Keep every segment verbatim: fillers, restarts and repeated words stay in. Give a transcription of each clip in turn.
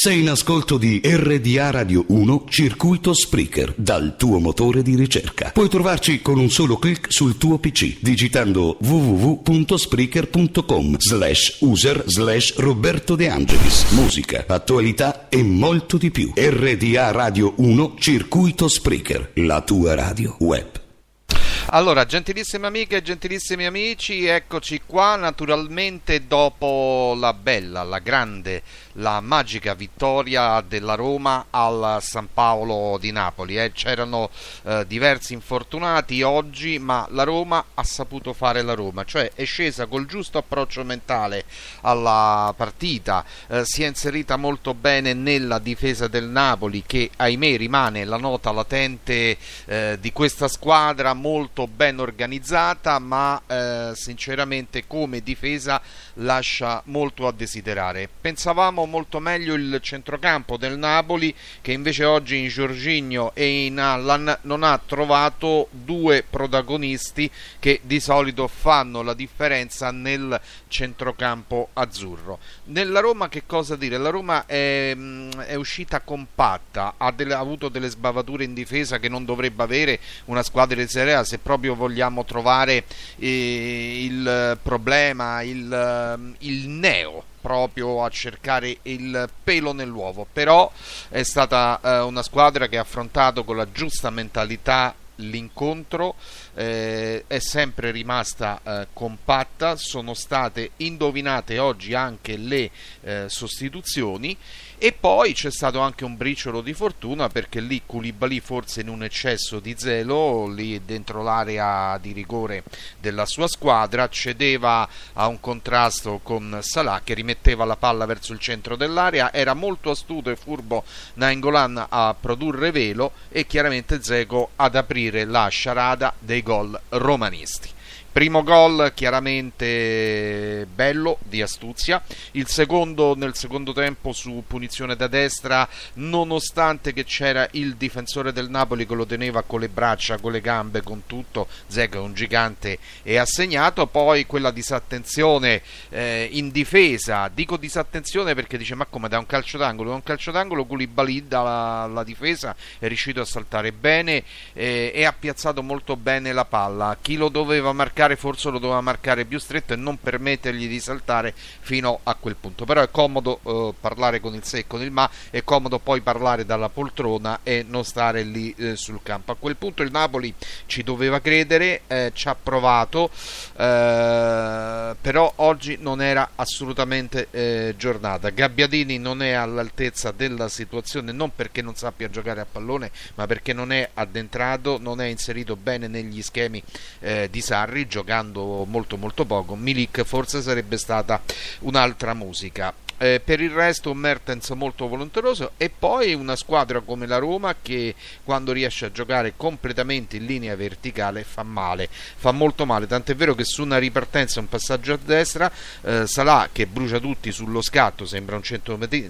Sei in ascolto di R D A Radio uno Circuito Spreaker dal tuo motore di ricerca. Puoi trovarci con un solo clic sul tuo P C digitando www punto spreaker punto com slash user slash Roberto De Angelis. Musica, attualità e molto di più. R D A Radio uno Circuito Spreaker, la tua radio web. Allora, gentilissime amiche e gentilissimi amici, eccoci qua naturalmente dopo la bella, la grande, la magica vittoria della Roma al San Paolo di Napoli. Eh. C'erano eh, diversi infortunati oggi, ma la Roma ha saputo fare la Roma, cioè è scesa col giusto approccio mentale alla partita, eh, si è inserita molto bene nella difesa del Napoli, che ahimè rimane la nota latente eh, di questa squadra, molto ben organizzata, ma eh, sinceramente come difesa lascia molto a desiderare. Pensavamo molto meglio il centrocampo del Napoli, che invece oggi in Jorginho e in Allan non ha trovato due protagonisti che di solito fanno la differenza nel centrocampo azzurro. Nella Roma che cosa dire? La Roma è, è uscita compatta, ha, delle, ha avuto delle sbavature in difesa che non dovrebbe avere una squadra di Serie A, se proprio vogliamo trovare eh, il problema, il, il neo, proprio a cercare il pelo nell'uovo. Però è stata eh, una squadra che ha affrontato con la giusta mentalità l'incontro, eh, è sempre rimasta eh, compatta, sono state indovinate oggi anche le eh, sostituzioni, e poi c'è stato anche un briciolo di fortuna, perché lì Koulibaly, forse in un eccesso di zelo, lì dentro l'area di rigore della sua squadra, cedeva a un contrasto con Salah, che rimetteva la palla verso il centro dell'area. Era molto astuto e furbo Nainggolan a produrre velo, e chiaramente Džeko ad aprire la sciarada dei gol romanisti. Primo gol chiaramente bello, di astuzia, il secondo nel secondo tempo su punizione da destra, nonostante che c'era il difensore del Napoli che lo teneva con le braccia, con le gambe, con tutto. Džeko è un gigante e ha segnato. Poi quella disattenzione eh, in difesa, dico disattenzione perché dice ma come, da un calcio d'angolo, da un calcio d'angolo Koulibaly dalla la difesa è riuscito a saltare bene eh, e ha piazzato molto bene la palla. Chi lo doveva marcare forse lo doveva marcare più stretto e non permettergli di saltare fino a quel punto. Però è comodo eh, parlare con il se e con il ma, è comodo poi parlare dalla poltrona e non stare lì eh, sul campo. A quel punto il Napoli ci doveva credere, eh, ci ha provato, eh, però oggi non era assolutamente eh, giornata. Gabbiadini non è all'altezza della situazione, non perché non sappia giocare a pallone, ma perché non è addentrato, non è inserito bene negli schemi eh, di Sarri, giocando molto molto poco. Milik forse sarebbe stata un'altra musica. Eh, per il resto un Mertens molto volenteroso, e poi una squadra come la Roma che quando riesce a giocare completamente in linea verticale fa male, fa molto male, tant'è vero che su una ripartenza, un passaggio a destra, eh, Salah che brucia tutti sullo scatto, sembra un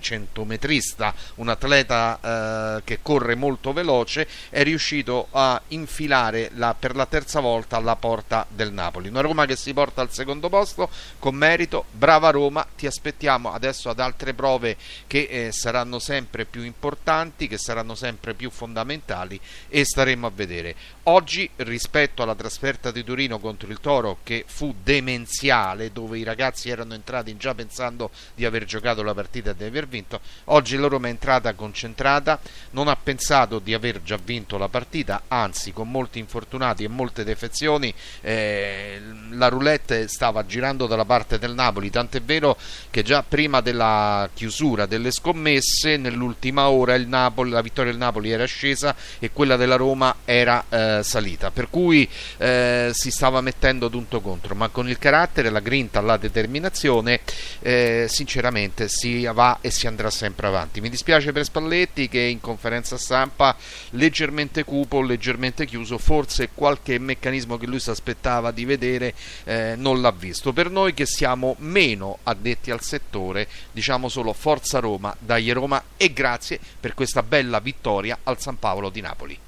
centometrista, un atleta eh, che corre molto veloce, è riuscito a infilare la, per la terza volta la porta del Napoli. Una Roma che si porta al secondo posto con merito. Brava Roma, ti aspettiamo adesso ad altre prove che eh, saranno sempre più importanti, che saranno sempre più fondamentali, e staremo a vedere. Oggi, rispetto alla trasferta di Torino contro il Toro, che fu demenziale, dove i ragazzi erano entrati già pensando di aver giocato la partita e di aver vinto, oggi la Roma è entrata concentrata, non ha pensato di aver già vinto la partita, anzi con molti infortunati e molte defezioni eh, la roulette stava girando dalla parte del Napoli, tant'è vero che già prima della chiusura delle scommesse, nell'ultima ora il Napoli, la vittoria del Napoli era scesa e quella della Roma era eh, salita, per cui eh, si stava mettendo tutto contro, ma con il carattere, la grinta, la determinazione eh, sinceramente si va e si andrà sempre avanti. Mi dispiace per Spalletti, che in conferenza stampa leggermente cupo, leggermente chiuso, forse qualche meccanismo che lui si aspettava di vedere eh, non l'ha visto. Per noi che siamo meno addetti al settore, diciamo solo forza Roma, dai Roma, e grazie per questa bella vittoria al San Paolo di Napoli.